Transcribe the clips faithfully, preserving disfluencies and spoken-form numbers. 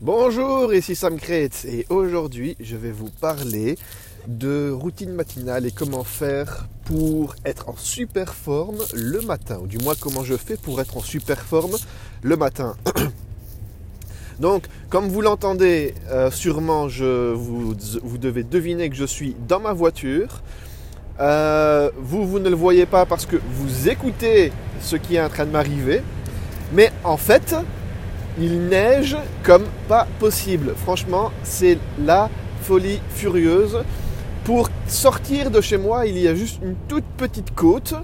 Bonjour, ici SamCrate et aujourd'hui je vais vous parler de routine matinale et comment faire pour être en super forme le matin, ou du moins comment je fais pour être en super forme le matin. Donc comme vous l'entendez euh, sûrement, je, vous, vous devez deviner que je suis dans ma voiture. Euh, vous, vous ne le voyez pas parce que vous écoutez ce qui est en train de m'arriver, mais en fait il neige comme pas possible. Franchement, c'est la folie furieuse. Pour sortir de chez moi, il y a juste une toute petite côte.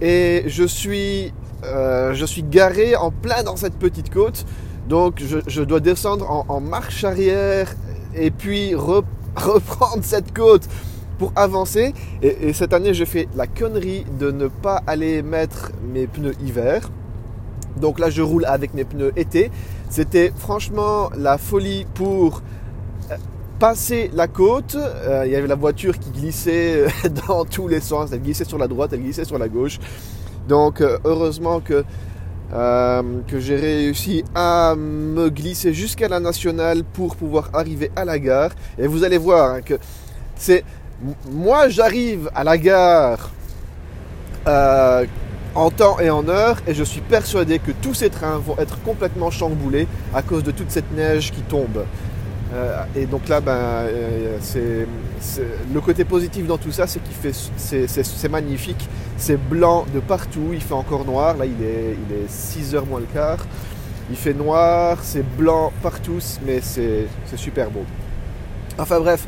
Et je suis, euh, je suis garé en plein dans cette petite côte. Donc, je, je dois descendre en, en marche arrière et puis re, reprendre cette côte pour avancer. Et, et cette année, j'ai fait la connerie de ne pas aller mettre mes pneus hiver. Donc là, je roule avec mes pneus été. C'était franchement la folie pour passer la côte. Euh, il y avait la voiture qui glissait dans tous les sens. Elle glissait sur la droite, elle glissait sur la gauche. Donc euh, heureusement que, euh, que j'ai réussi à me glisser jusqu'à la nationale pour pouvoir arriver à la gare. Et vous allez voir hein, que c'est... Moi, j'arrive à la gare... Euh, en temps et en heure, et je suis persuadé que tous ces trains vont être complètement chamboulés à cause de toute cette neige qui tombe. Euh, et donc là, ben, euh, c'est, c'est, le côté positif dans tout ça, c'est qu'il fait, c'est, c'est, c'est magnifique, c'est blanc de partout, il fait encore noir, là il est, il est six heures moins le quart, il fait noir, c'est blanc partout, mais c'est, c'est super beau. Enfin bref,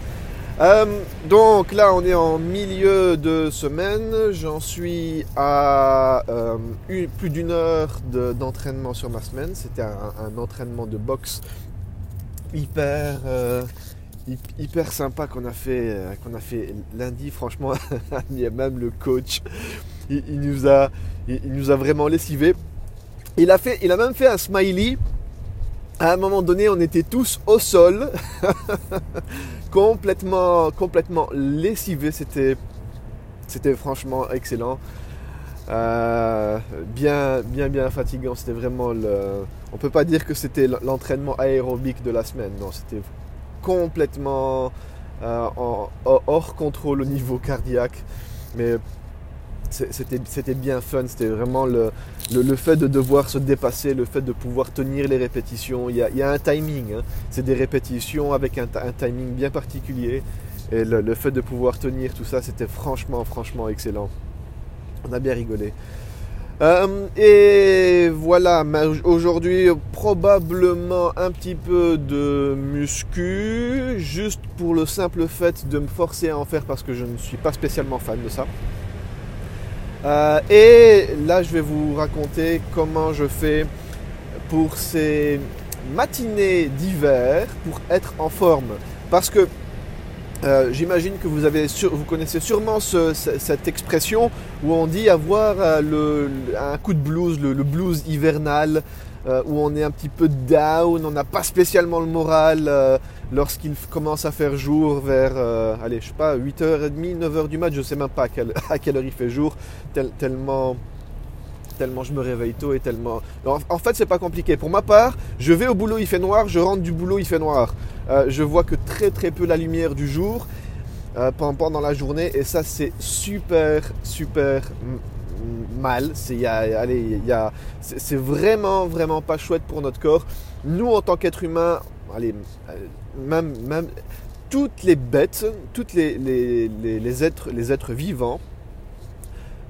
Euh, donc là on est en milieu de semaine, j'en suis à euh, une, plus d'une heure de, d'entraînement sur ma semaine. C'était un, un entraînement de boxe hyper, euh, hyper sympa qu'on a fait, euh, qu'on a fait lundi. Franchement, il y a même le coach, il, il, nous a, il, il nous a vraiment lessivé. Il a, fait, il a même fait un smiley. À un moment donné, on était tous au sol, complètement, complètement lessivés. C'était, c'était franchement excellent, euh, bien, bien, bien fatigant. C'était vraiment le. On peut pas dire que c'était l'entraînement aérobique de la semaine. Non, c'était complètement euh, en, hors contrôle au niveau cardiaque, mais. C'était, c'était bien fun, c'était vraiment le, le, le fait de devoir se dépasser, le fait de pouvoir tenir les répétitions. Il y a, il y a un timing, hein. C'est des répétitions avec un, un timing bien particulier. Et le, le fait de pouvoir tenir tout ça, c'était franchement, franchement excellent. On a bien rigolé. Euh, et voilà, aujourd'hui, probablement un petit peu de muscu, juste pour le simple fait de me forcer à en faire parce que je ne suis pas spécialement fan de ça. Euh, et là, je vais vous raconter comment je fais pour ces matinées d'hiver pour être en forme. Parce que euh, j'imagine que vous, avez sur, vous connaissez sûrement ce, cette expression où on dit avoir euh, le, un coup de blues, le, le blues hivernal, euh, où on est un petit peu down, on n'a pas spécialement le moral euh, lorsqu'il commence à faire jour vers, euh, allez, je sais pas, huit heures trente, neuf heures du mat, je sais même pas à quelle, à quelle heure il fait jour, tel, tellement, tellement je me réveille tôt et tellement... En, en fait, c'est pas compliqué. Pour ma part, je vais au boulot, il fait noir, je rentre du boulot, il fait noir. Euh, je vois que très très peu la lumière du jour euh, pendant la journée et ça, c'est super, super... mal, c'est, y a, allez, y a, c'est, c'est vraiment vraiment pas chouette pour notre corps. Nous en tant qu'êtres humains, allez, même, même toutes les bêtes, toutes les, les, les, les, êtres, les êtres vivants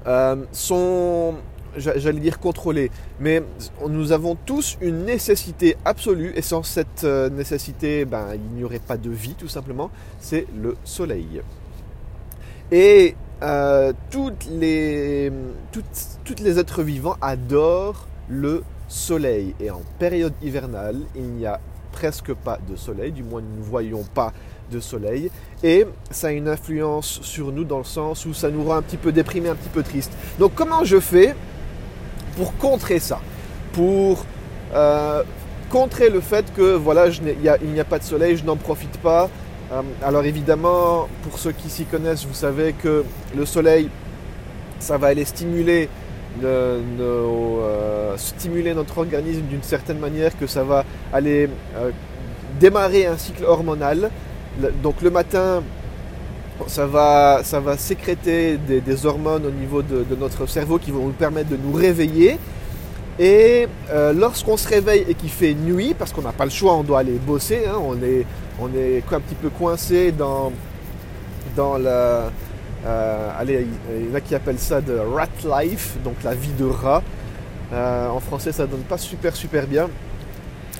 euh, sont, j'allais dire contrôlés, mais nous avons tous une nécessité absolue et sans cette nécessité, ben, il n'y aurait pas de vie tout simplement, c'est le soleil. Et Euh, toutes les, toutes, toutes les êtres vivants adorent le soleil. Et en période hivernale, il n'y a presque pas de soleil, du moins nous ne voyons pas de soleil. Et ça a une influence sur nous dans le sens où ça nous rend un petit peu déprimés, un petit peu tristes. Donc comment je fais pour contrer ça ? Pour euh, contrer le fait que voilà, je n'ai, y a, il n'y a pas de soleil, je n'en profite pas. Alors évidemment, pour ceux qui s'y connaissent, vous savez que le soleil, ça va aller stimuler, le, nos, euh, stimuler notre organisme d'une certaine manière, que ça va aller euh, démarrer un cycle hormonal. Donc le matin, ça va, ça va sécréter des, des hormones au niveau de, de notre cerveau qui vont nous permettre de nous réveiller. Et euh, lorsqu'on se réveille et qu'il fait nuit, parce qu'on n'a pas le choix, on doit aller bosser, hein, on est, on est un petit peu coincé dans, dans la... Euh, allez, il y en a qui appellent ça de rat life, donc la vie de rat. Euh, en français, ça donne pas super super bien.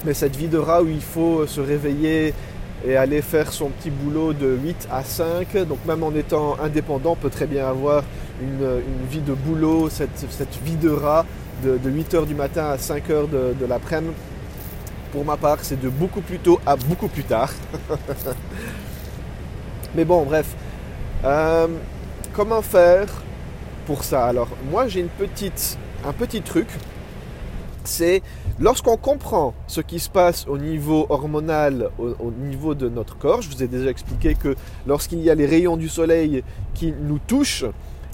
Mais cette vie de rat où il faut se réveiller et aller faire son petit boulot de huit à cinq. Donc même en étant indépendant, on peut très bien avoir une, une vie de boulot, cette, cette vie de rat de, de huit heures du matin à cinq heures de, de l'après-midi. Pour ma part, c'est de beaucoup plus tôt à beaucoup plus tard. Mais bon, bref. Euh, comment faire pour ça? Alors moi, j'ai une petite, un petit truc. C'est lorsqu'on comprend ce qui se passe au niveau hormonal, au, au niveau de notre corps. Je vous ai déjà expliqué que lorsqu'il y a les rayons du soleil qui nous touchent,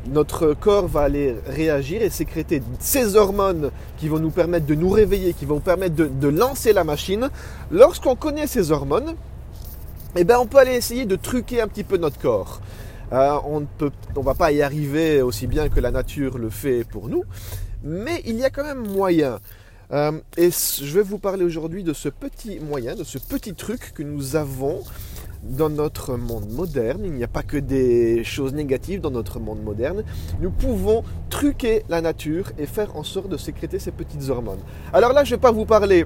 notre corps va aller réagir et sécréter ces hormones qui vont nous permettre de nous réveiller, qui vont permettre de, de lancer la machine. Lorsqu'on connaît ces hormones, eh ben, on peut aller essayer de truquer un petit peu notre corps. Euh, on ne peut, on va pas y arriver aussi bien que la nature le fait pour nous, mais il y a quand même moyen. Euh, et je vais vous parler aujourd'hui de ce petit moyen, de ce petit truc que nous avons dans notre monde moderne. Il n'y a pas que des choses négatives dans notre monde moderne. Nous pouvons truquer la nature et faire en sorte de sécréter ces petites hormones. Alors là, je ne vais pas vous parler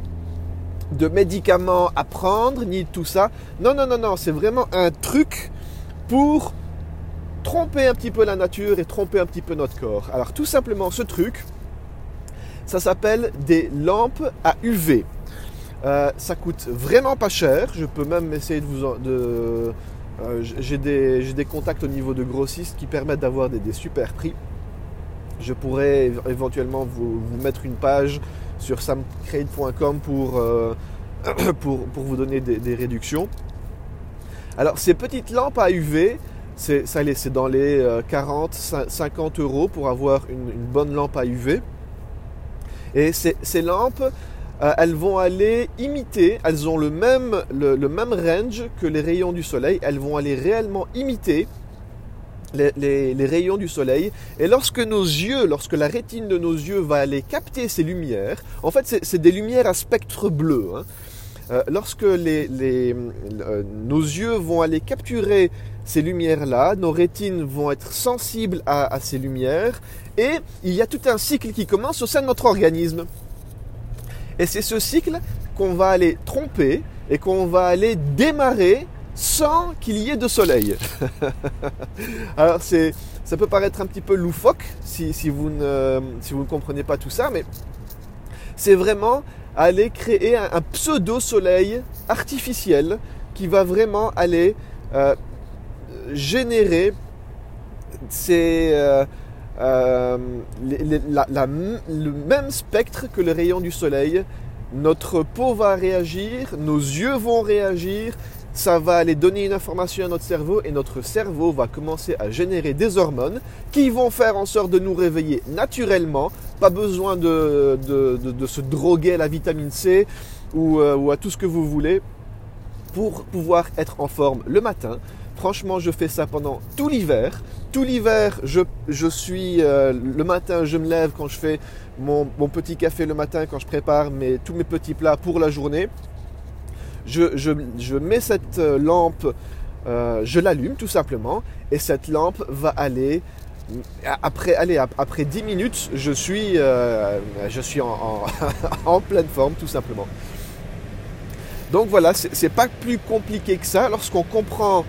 de médicaments à prendre, ni tout ça. Non, non, non, non, c'est vraiment un truc pour tromper un petit peu la nature et tromper un petit peu notre corps. Alors tout simplement, ce truc, ça s'appelle des lampes à U V. Euh, ça coûte vraiment pas cher. Je peux même essayer de vous... En, de, euh, j'ai, des, j'ai des contacts au niveau de grossistes qui permettent d'avoir des, des super prix. Je pourrais éventuellement vous, vous mettre une page sur sam crate point com pour, euh, pour, pour vous donner des, des réductions. Alors ces petites lampes à U V... C'est, ça, c'est dans les quarante, cinquante euros pour avoir une, une bonne lampe à U V. Et ces, ces lampes, euh, elles vont aller imiter, elles ont le même, le, le même range que les rayons du soleil. Elles vont aller réellement imiter les, les, les rayons du soleil. Et lorsque nos yeux, lorsque la rétine de nos yeux va aller capter ces lumières, en fait, c'est, c'est des lumières à spectre bleu, hein. Euh, lorsque les, les, euh, nos yeux vont aller capturer ces lumières-là, nos rétines vont être sensibles à, à ces lumières, et il y a tout un cycle qui commence au sein de notre organisme. Et c'est ce cycle qu'on va aller tromper et qu'on va aller démarrer sans qu'il y ait de soleil. Alors c'est, ça peut paraître un petit peu loufoque si, si vous ne, si vous ne comprenez pas tout ça, mais c'est vraiment aller créer un, un pseudo-soleil artificiel qui va vraiment aller euh, générer ces, euh, euh, les, les, la, la, le même spectre que le rayon du soleil. Notre peau va réagir, nos yeux vont réagir, ça va aller donner une information à notre cerveau et notre cerveau va commencer à générer des hormones qui vont faire en sorte de nous réveiller naturellement. Pas besoin de, de, de, de se droguer à la vitamine C ou, euh, ou à tout ce que vous voulez pour pouvoir être en forme le matin. Franchement, je fais ça pendant tout l'hiver. Tout l'hiver, je, je suis euh, le matin, je me lève quand je fais mon, mon petit café le matin, quand je prépare mes, tous mes petits plats pour la journée. Je, je, je mets cette lampe, euh, je l'allume tout simplement, et cette lampe va aller, après, allez, après dix minutes, je suis, euh, je suis en, en, en pleine forme tout simplement. Donc voilà, c'est, c'est pas plus compliqué que ça. Lorsqu'on comprend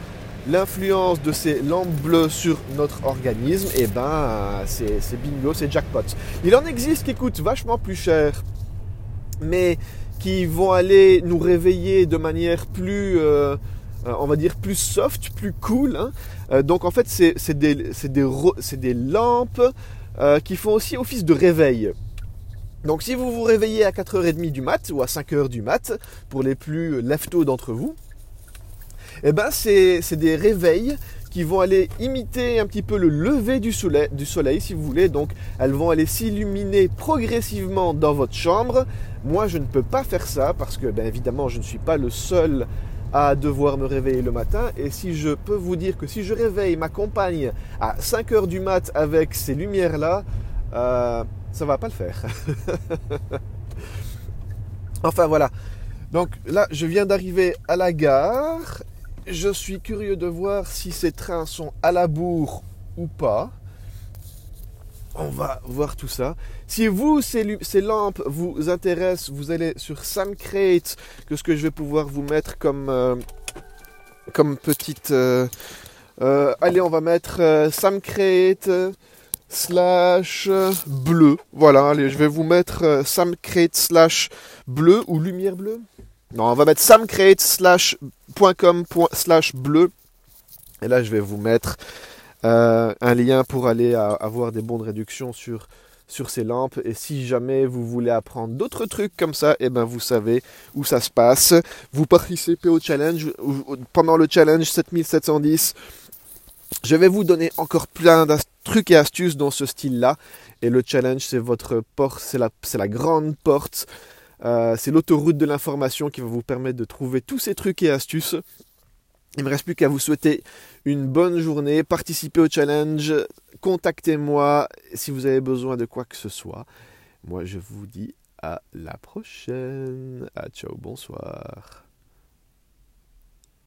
l'influence de ces lampes bleues sur notre organisme, et eh ben c'est, c'est bingo, c'est jackpot. Il en existe qui coûtent vachement plus cher, mais qui vont aller nous réveiller de manière plus, euh, on va dire, plus soft, plus cool, hein. Euh, donc en fait, c'est, c'est, des, c'est, des, c'est des lampes euh, qui font aussi office de réveil. Donc si vous vous réveillez à quatre heures trente du mat ou à cinq heures du mat, pour les plus lève-tôt d'entre vous, eh ben c'est, c'est des réveils qui vont aller imiter un petit peu le lever du soleil, du soleil si vous voulez. Donc elles vont aller s'illuminer progressivement dans votre chambre. Moi je ne peux pas faire ça parce que bien évidemment je ne suis pas le seul à devoir me réveiller le matin, et si je peux vous dire que si je réveille ma compagne à cinq heures du mat avec ces lumières là, euh, ça va pas le faire. Enfin voilà, donc là je viens d'arriver à la gare, je suis curieux de voir si ces trains sont à la bourre ou pas. On va voir tout ça. Si vous, ces, ces lampes vous intéressent, vous allez sur SamCrate, que ce que je vais pouvoir vous mettre comme, euh, comme petite... Euh, euh, allez, on va mettre euh, SamCrate slash bleu. Voilà, allez, je vais vous mettre euh, SamCrate slash bleu ou lumière bleue. Non, on va mettre SamCrate slash .com slash bleu. Et là, je vais vous mettre... Euh, un lien pour aller à, avoir des bonnes réductions sur, sur ces lampes. Et si jamais vous voulez apprendre d'autres trucs comme ça, eh ben vous savez où ça se passe. Vous participez au challenge. Pendant le challenge sept mille sept cent dix, je vais vous donner encore plein de trucs et astuces dans ce style-là. Et le challenge, c'est votre porte, c'est la, c'est la grande porte. Euh, c'est l'autoroute de l'information qui va vous permettre de trouver tous ces trucs et astuces. Il ne me reste plus qu'à vous souhaiter une bonne journée, participez au challenge, contactez-moi si vous avez besoin de quoi que ce soit. Moi, je vous dis à la prochaine. Ah, ciao, bonsoir.